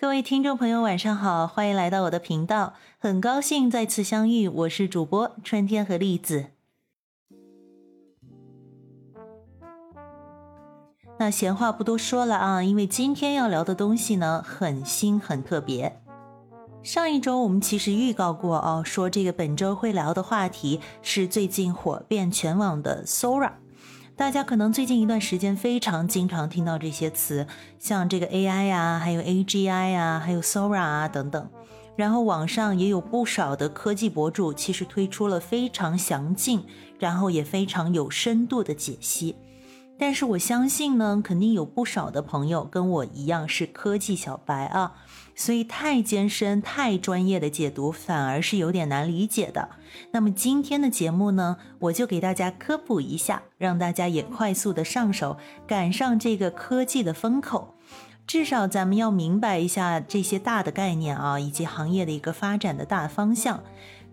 各位听众朋友晚上好，欢迎来到我的频道，很高兴再次相遇，我是主播春天和栗子。那闲话不多说了啊，因为今天要聊的东西呢很新很特别。上一周我们其实预告过哦，说这个本周会聊的话题是最近火遍全网的 Sora。大家可能最近一段时间非常经常听到这些词，像这个 AI 啊，还有 AGI 啊，还有 Sora 啊等等。然后网上也有不少的科技博主其实推出了非常详尽，然后也非常有深度的解析。但是我相信呢，肯定有不少的朋友跟我一样是科技小白啊，所以太艰深太专业的解读反而是有点难理解的。那么今天的节目呢，我就给大家科普一下，让大家也快速的上手，赶上这个科技的风口。至少咱们要明白一下这些大的概念啊，以及行业的一个发展的大方向。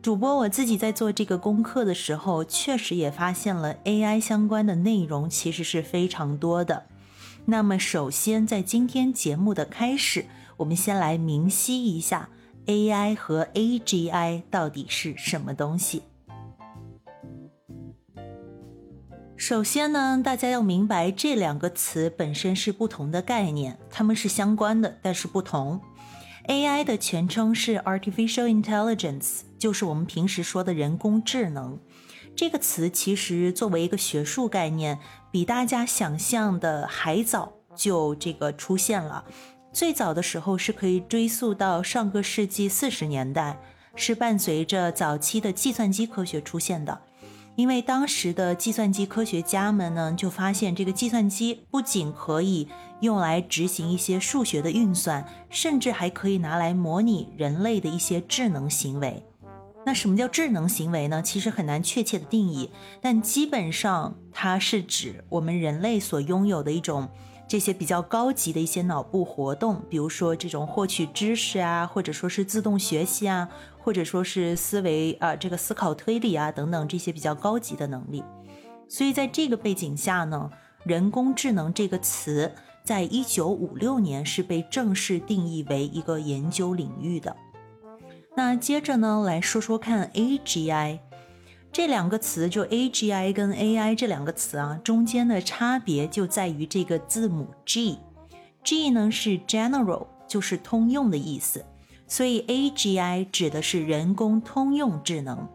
主播我自己在做这个功课的时候，确实也发现了 AI 相关的内容其实是非常多的。那么首先在今天节目的开始，我们先来明晰一下 AI 和 AGI 到底是什么东西。首先呢，大家要明白这两个词本身是不同的概念，它们是相关的，但是不同。AI 的全称是 Artificial Intelligence， 就是我们平时说的人工智能。这个词其实作为一个学术概念，比大家想象的还早就这个出现了。最早的时候是可以追溯到上个世纪40年代，是伴随着早期的计算机科学出现的。因为当时的计算机科学家们呢，就发现这个计算机不仅可以用来执行一些数学的运算，甚至还可以拿来模拟人类的一些智能行为。那什么叫智能行为呢？其实很难确切的定义，但基本上它是指我们人类所拥有的一种这些比较高级的一些脑部活动，比如说这种获取知识啊，或者说是自动学习啊，或者说是思考推理啊等等这些比较高级的能力。所以在这个背景下呢，人工智能这个词在1956年是被正式定义为一个研究领域的。那接着呢，来说说看 AGI。这两个词，就 AGI 跟 AI 这两个词啊，中间的差别就在于这个字母 G。G 呢是 general， 就是通用的意思，所以 AGI 指的是人工通用智能。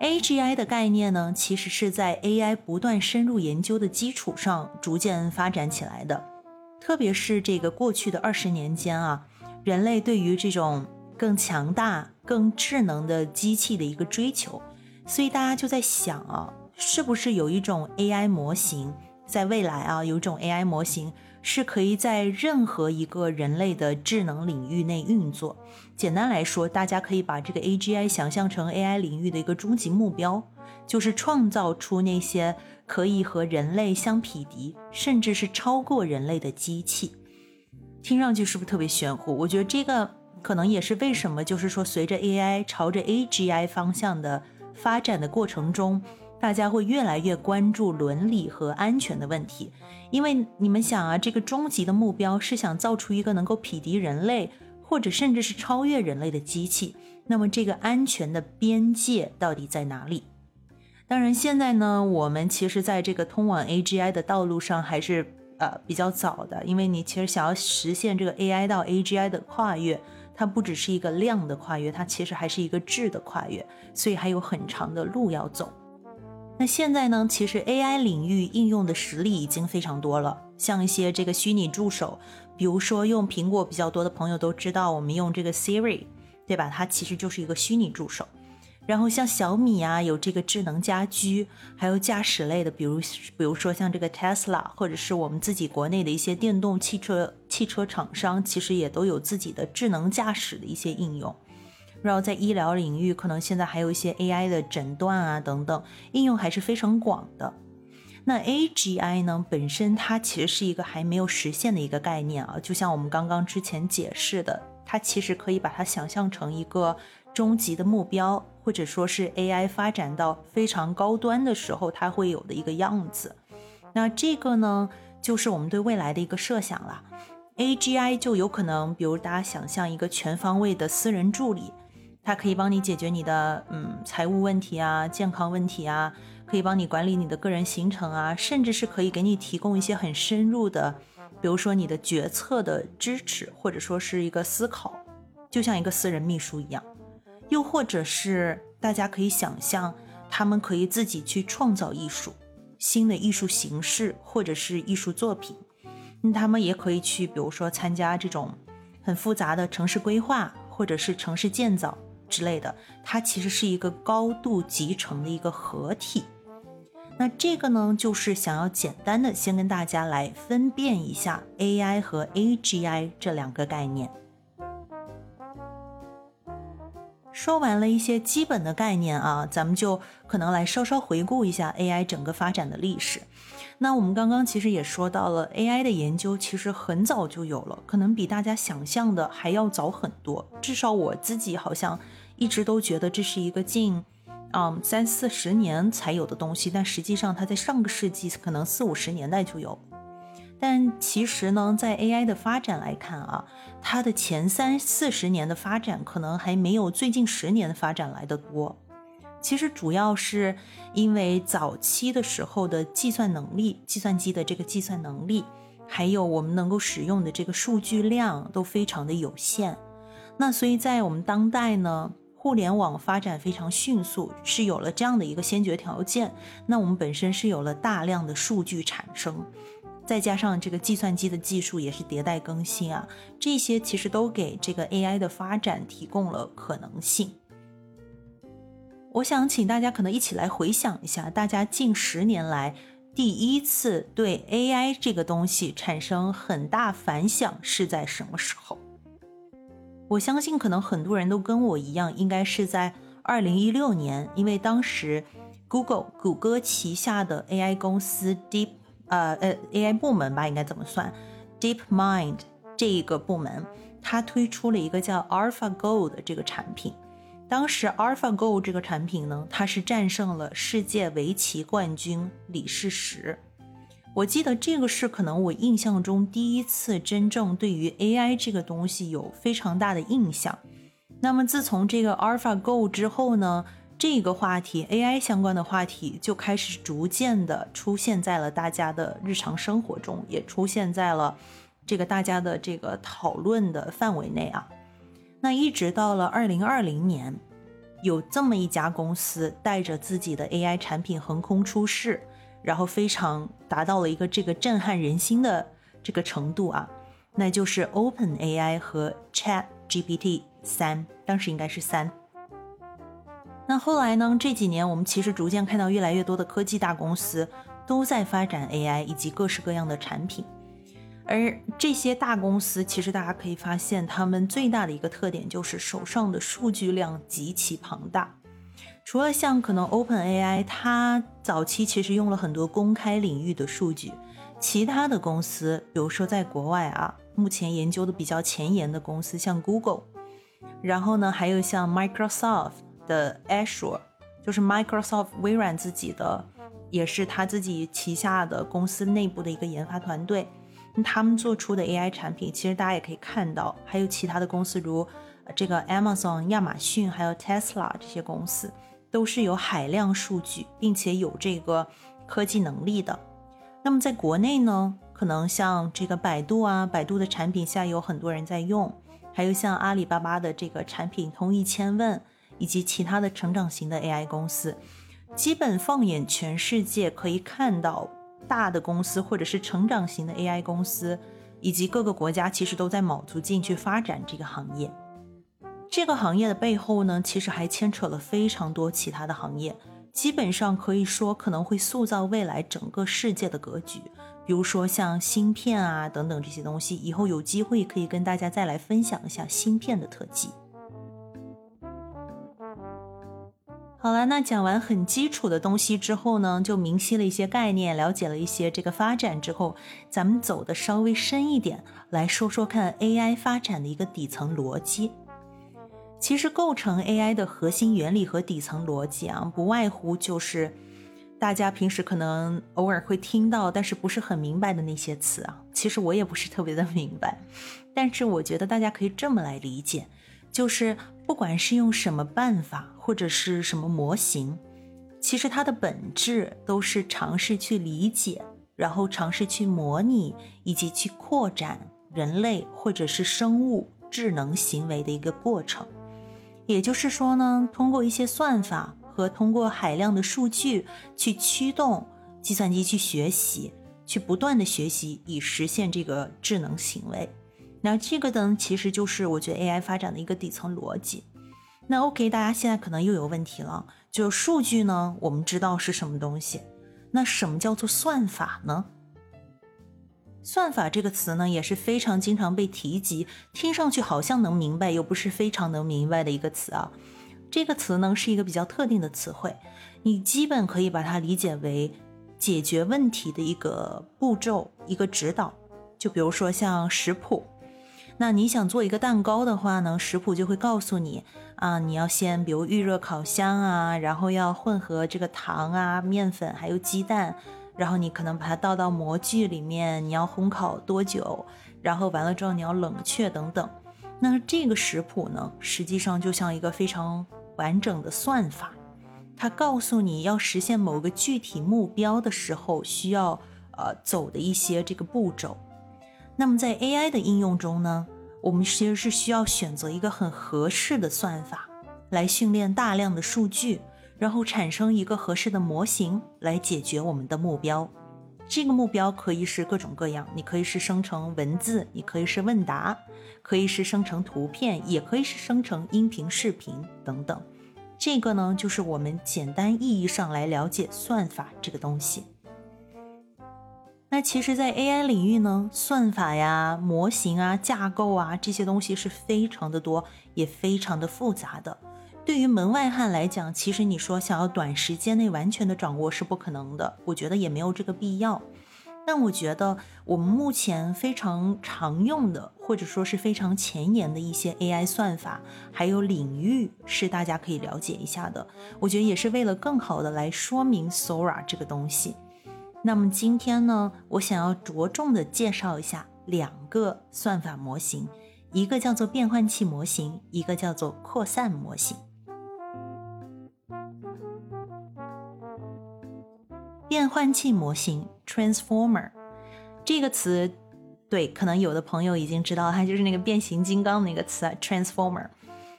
AGI 的概念呢，其实是在 AI 不断深入研究的基础上逐渐发展起来的。特别是这个过去的20年间啊，人类对于这种更强大、更智能的机器的一个追求。所以大家就在想啊，是不是有一种 AI 模型，在未来啊，有一种 AI 模型是可以在任何一个人类的智能领域内运作。简单来说，大家可以把这个 AGI 想象成 AI 领域的一个终极目标，就是创造出那些可以和人类相匹敌，甚至是超过人类的机器。听上去是不是特别玄乎？我觉得这个可能也是为什么，就是说随着 AI 朝着 AGI 方向的发展的过程中，大家会越来越关注伦理和安全的问题。因为你们想啊，这个终极的目标是想造出一个能够匹敌人类，或者甚至是超越人类的机器，那么这个安全的边界到底在哪里？当然现在呢，我们其实在这个通往 AGI 的道路上还是比较早的，因为你其实想要实现这个 AI 到 AGI 的跨越，它不只是一个量的跨越，它其实还是一个质的跨越，所以还有很长的路要走。那现在呢，其实 AI 领域应用的实例已经非常多了，像一些这个虚拟助手，比如说用苹果比较多的朋友都知道，我们用这个 Siri， 对吧？它其实就是一个虚拟助手。然后像小米啊，有这个智能家居，还有驾驶类的，比如说像这个 Tesla， 或者是我们自己国内的一些电动汽车厂商，其实也都有自己的智能驾驶的一些应用。然后在医疗领域，可能现在还有一些 AI 的诊断啊等等，应用还是非常广的。那 AGI 呢，本身它其实是一个还没有实现的一个概念啊，就像我们刚刚之前解释的，它其实可以把它想象成一个终极的目标，或者说是 AI 发展到非常高端的时候它会有的一个样子。那这个呢，就是我们对未来的一个设想了。AGI 就有可能，比如大家想象一个全方位的私人助理，它可以帮你解决你的财务问题啊、健康问题啊，可以帮你管理你的个人行程啊，甚至是可以给你提供一些很深入的，比如说你的决策的支持，或者说是一个思考，就像一个私人秘书一样。又或者是大家可以想象，他们可以自己去创造艺术，新的艺术形式或者是艺术作品。他们也可以去比如说参加这种很复杂的城市规划或者是城市建造之类的，它其实是一个高度集成的一个合体。那这个呢，就是想要简单的先跟大家来分辨一下 AI 和 AGI 这两个概念。说完了一些基本的概念啊，咱们就可能来稍稍回顾一下 AI 整个发展的历史。那我们刚刚其实也说到了 AI 的研究其实很早就有了，可能比大家想象的还要早很多，至少我自己好像一直都觉得这是一个近30-40年才有的东西，但实际上它在上个世纪可能40-50年代就有。但其实呢，在 AI 的发展来看啊，它的前30-40年的发展可能还没有最近10年的发展来得多。其实主要是因为早期的时候的计算能力，计算机的这个计算能力，还有我们能够使用的这个数据量都非常的有限。那所以在我们当代呢，互联网发展非常迅速，是有了这样的一个先决条件。那我们本身是有了大量的数据产生，再加上这个计算机的技术也是迭代更新啊，这些其实都给这个 AI 的发展提供了可能性。我想请大家可能一起来回想一下，大家近10年来第一次对 AI 这个东西产生很大反响是在什么时候？我相信可能很多人都跟我一样，应该是在2016年，因为当时 Google 谷歌旗下的 AI 公司 AI 部门吧，应该怎么算 DeepMind 这一个部门，它推出了一个叫 AlphaGo 的这个产品。当时 AlphaGo 这个产品呢，它是战胜了世界围棋冠军李世石。我记得这个是可能我印象中第一次真正对于 AI 这个东西有非常大的印象。那么自从这个 AlphaGo 之后呢，这个话题 AI 相关的话题就开始逐渐的出现在了大家的日常生活中，也出现在了这个大家的这个讨论的范围内啊。那一直到了2020年，有这么一家公司带着自己的 AI 产品横空出世，然后非常达到了一个这个震撼人心的这个程度啊，那就是 OpenAI 和 ChatGPT 3，当时应该是3。那后来呢，这几年我们其实逐渐看到越来越多的科技大公司都在发展 AI 以及各式各样的产品。而这些大公司其实大家可以发现，他们最大的一个特点就是手上的数据量极其庞大。除了像可能 OpenAI 它早期其实用了很多公开领域的数据，其他的公司比如说在国外啊，目前研究的比较前沿的公司像 Google， 然后呢还有像 Microsoft 的 Azure， 就是 Microsoft 微软自己的，也是它自己旗下的公司内部的一个研发团队，他们做出的 AI 产品其实大家也可以看到，还有其他的公司如这个 Amazon 亚马逊还有 Tesla 这些公司都是有海量数据并且有这个科技能力的。那么在国内呢，可能像这个百度啊，百度的产品下有很多人在用，还有像阿里巴巴的这个产品通义千问，以及其他的成长型的 AI 公司，基本放眼全世界可以看到大的公司或者是成长型的 AI 公司以及各个国家其实都在卯足劲去发展这个行业。这个行业的背后呢，其实还牵扯了非常多其他的行业，基本上可以说可能会塑造未来整个世界的格局，比如说像芯片啊等等这些东西，以后有机会可以跟大家再来分享一下芯片的特技。好了，那讲完很基础的东西之后呢，就明晰了一些概念，了解了一些这个发展之后，咱们走的稍微深一点，来说说看 AI 发展的一个底层逻辑。其实构成 AI 的核心原理和底层逻辑啊，不外乎就是大家平时可能偶尔会听到但是不是很明白的那些词啊，其实我也不是特别的明白，但是我觉得大家可以这么来理解，就是不管是用什么办法或者是什么模型，其实它的本质都是尝试去理解，然后尝试去模拟以及去扩展人类或者是生物智能行为的一个过程。也就是说呢，通过一些算法和通过海量的数据去驱动计算机去学习，去不断的学习以实现这个智能行为。那这个呢，其实就是我觉得 AI 发展的一个底层逻辑。那 OK， 大家现在可能又有问题了，就数据呢我们知道是什么东西，那什么叫做算法呢？算法这个词呢也是非常经常被提及，听上去好像能明白又不是非常能明白的一个词啊。这个词呢是一个比较特定的词汇，你基本可以把它理解为解决问题的一个步骤，一个指导。就比如说像食谱，那你想做一个蛋糕的话呢，食谱就会告诉你啊，你要先比如预热烤箱啊，然后要混合这个糖啊、面粉还有鸡蛋，然后你可能把它倒到模具里面，你要烘烤多久，然后完了之后你要冷却等等。那这个食谱呢实际上就像一个非常完整的算法，它告诉你要实现某个具体目标的时候需要走的一些这个步骤。那么在 AI 的应用中呢，我们其实是需要选择一个很合适的算法来训练大量的数据，然后产生一个合适的模型来解决我们的目标。这个目标可以是各种各样，你可以是生成文字，你可以是问答，可以是生成图片，也可以是生成音频、视频等等。这个呢，就是我们简单意义上来了解算法这个东西。那其实在 AI 领域呢，算法呀、模型啊、架构啊，这些东西是非常的多，也非常的复杂的。对于门外汉来讲，其实你说想要短时间内完全的掌握是不可能的，我觉得也没有这个必要。但我觉得我们目前非常常用的，或者说是非常前沿的一些 AI 算法还有领域是大家可以了解一下的，我觉得也是为了更好的来说明 Sora 这个东西。那么今天呢，我想要着重的介绍一下两个算法模型，一个叫做变换器模型，一个叫做扩散模型。变换器模型 Transformer 这个词，对，可能有的朋友已经知道，它就是那个变形金刚那个词啊 Transformer，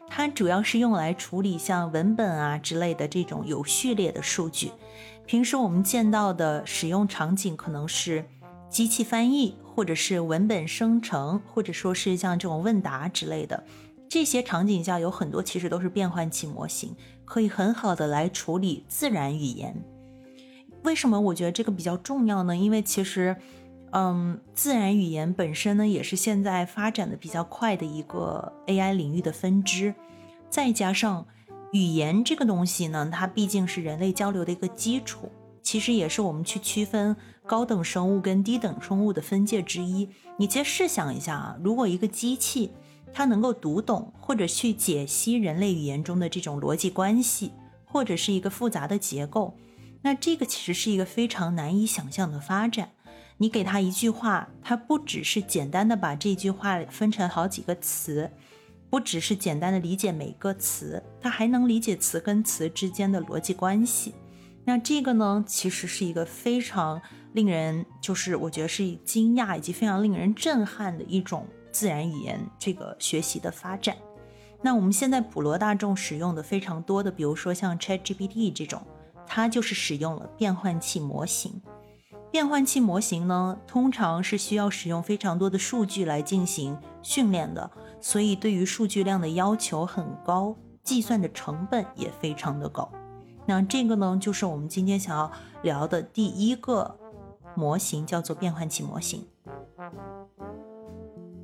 它主要是用来处理像文本啊之类的这种有序列的数据。平时我们见到的使用场景可能是机器翻译，或者是文本生成，或者说是像这种问答之类的，这些场景下有很多其实都是变换器模型，可以很好的来处理自然语言。为什么我觉得这个比较重要呢？因为其实自然语言本身呢也是现在发展的比较快的一个 AI 领域的分支，再加上语言这个东西呢，它毕竟是人类交流的一个基础，其实也是我们去区分高等生物跟低等生物的分界之一。你先试想一下啊，如果一个机器它能够读懂或者去解析人类语言中的这种逻辑关系，或者是一个复杂的结构，那这个其实是一个非常难以想象的发展。你给他一句话，他不只是简单的把这句话分成好几个词，不只是简单的理解每个词，他还能理解词跟词之间的逻辑关系。那这个呢，其实是一个非常令人，就是我觉得是惊讶以及非常令人震撼的一种自然语言这个学习的发展。那我们现在普罗大众使用的非常多的，比如说像 ChatGPT 这种，它就是使用了变换器模型。变换器模型呢，通常是需要使用非常多的数据来进行训练的，所以对于数据量的要求很高，计算的成本也非常的高。那这个呢，就是我们今天想要聊的第一个模型，叫做变换器模型。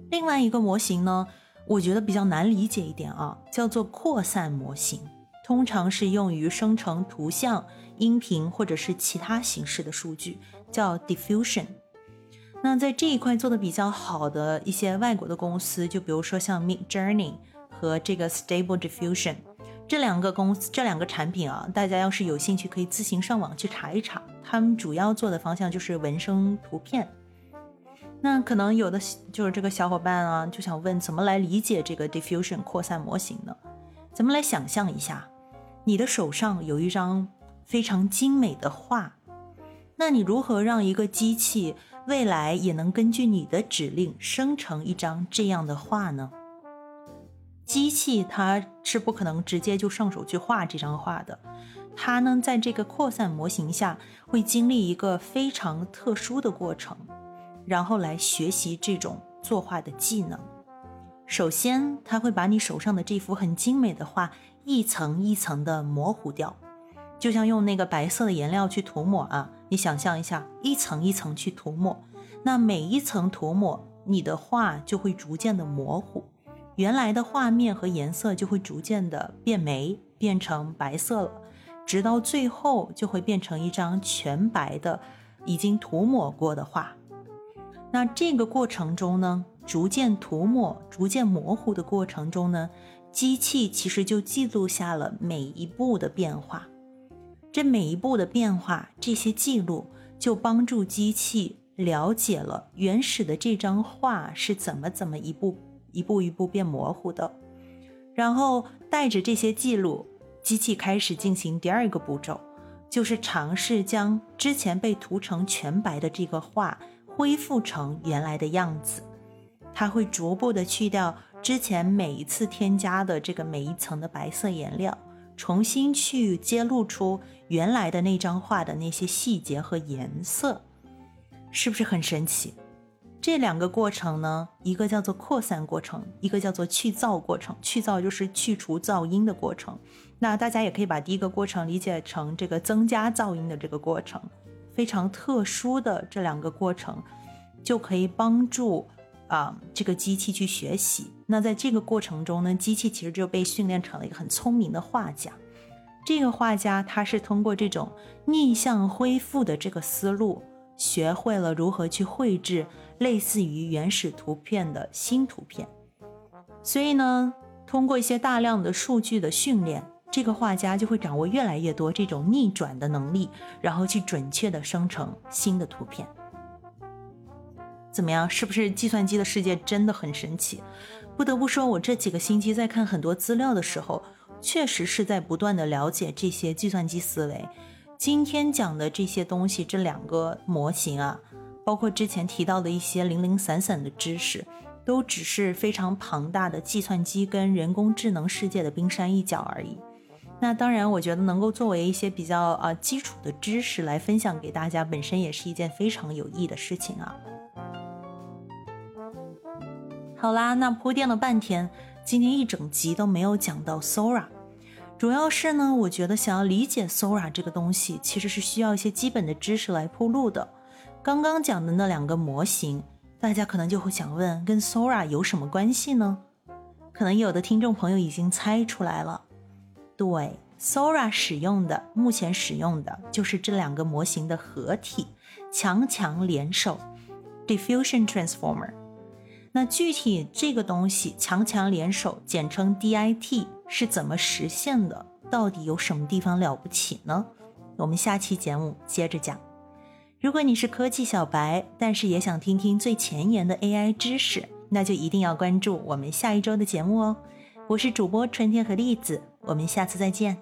另外一个模型呢，我觉得比较难理解一点啊，叫做扩散模型。通常是用于生成图像、音频或者是其他形式的数据，叫 Diffusion。 那在这一块做的比较好的一些外国的公司，就比如说像 Midjourney 和这个 Stable Diffusion，这两个产品啊，大家要是有兴趣可以自行上网去查一查，他们主要做的方向就是文生图片。那可能有的就是这个小伙伴啊，就想问怎么来理解这个 diffusion 扩散模型呢？咱们来想象一下，你的手上有一张非常精美的画，那你如何让一个机器未来也能根据你的指令生成一张这样的画呢？机器它是不可能直接就上手去画这张画的，它呢在这个扩散模型下会经历一个非常特殊的过程，然后来学习这种作画的技能。首先它会把你手上的这幅很精美的画一层一层的模糊掉，就像用那个白色的颜料去涂抹啊，你想象一下，一层一层去涂抹，那每一层涂抹你的画就会逐渐的模糊，原来的画面和颜色就会逐渐的变没，变成白色了，直到最后就会变成一张全白的已经涂抹过的画。那这个过程中呢，逐渐涂抹逐渐模糊的过程中呢，机器其实就记录下了每一步的变化，这每一步的变化，这些记录就帮助机器了解了原始的这张画是怎么一步一步一步变模糊的。然后带着这些记录，机器开始进行第二个步骤，就是尝试将之前被涂成全白的这个画恢复成原来的样子。它会逐步的去掉之前每一次添加的这个每一层的白色颜料，重新去揭露出原来的那张画的那些细节和颜色，是不是很神奇？这两个过程呢，一个叫做扩散过程，一个叫做去噪过程，去噪就是去除噪音的过程，那大家也可以把第一个过程理解成这个增加噪音的这个过程，非常特殊的这两个过程就可以帮助这个机器去学习。那在这个过程中呢，机器其实就被训练成了一个很聪明的画家。这个画家他是通过这种逆向恢复的这个思路，学会了如何去绘制类似于原始图片的新图片。所以呢，通过一些大量的数据的训练，这个画家就会掌握越来越多这种逆转的能力，然后去准确的生成新的图片。怎么样，是不是计算机的世界真的很神奇？不得不说，我这几个星期在看很多资料的时候，确实是在不断的了解这些计算机思维。今天讲的这些东西，这两个模型啊，包括之前提到的一些零零散散的知识，都只是非常庞大的计算机跟人工智能世界的冰山一角而已。那当然，我觉得能够作为一些比较基础的知识来分享给大家，本身也是一件非常有益的事情啊。好啦，那铺垫了半天，今天一整集都没有讲到 Sora， 主要是呢，我觉得想要理解 Sora 这个东西，其实是需要一些基本的知识来铺路的。刚刚讲的那两个模型，大家可能就会想问，跟 Sora 有什么关系呢？可能有的听众朋友已经猜出来了，对， Sora 目前使用的就是这两个模型的合体，强强联手 Diffusion Transformer。那具体这个东西强强联手，简称 DIT， 是怎么实现的？到底有什么地方了不起呢？我们下期节目接着讲。如果你是科技小白，但是也想听听最前沿的 AI 知识，那就一定要关注我们下一周的节目哦。我是主播春天和栗子，我们下次再见。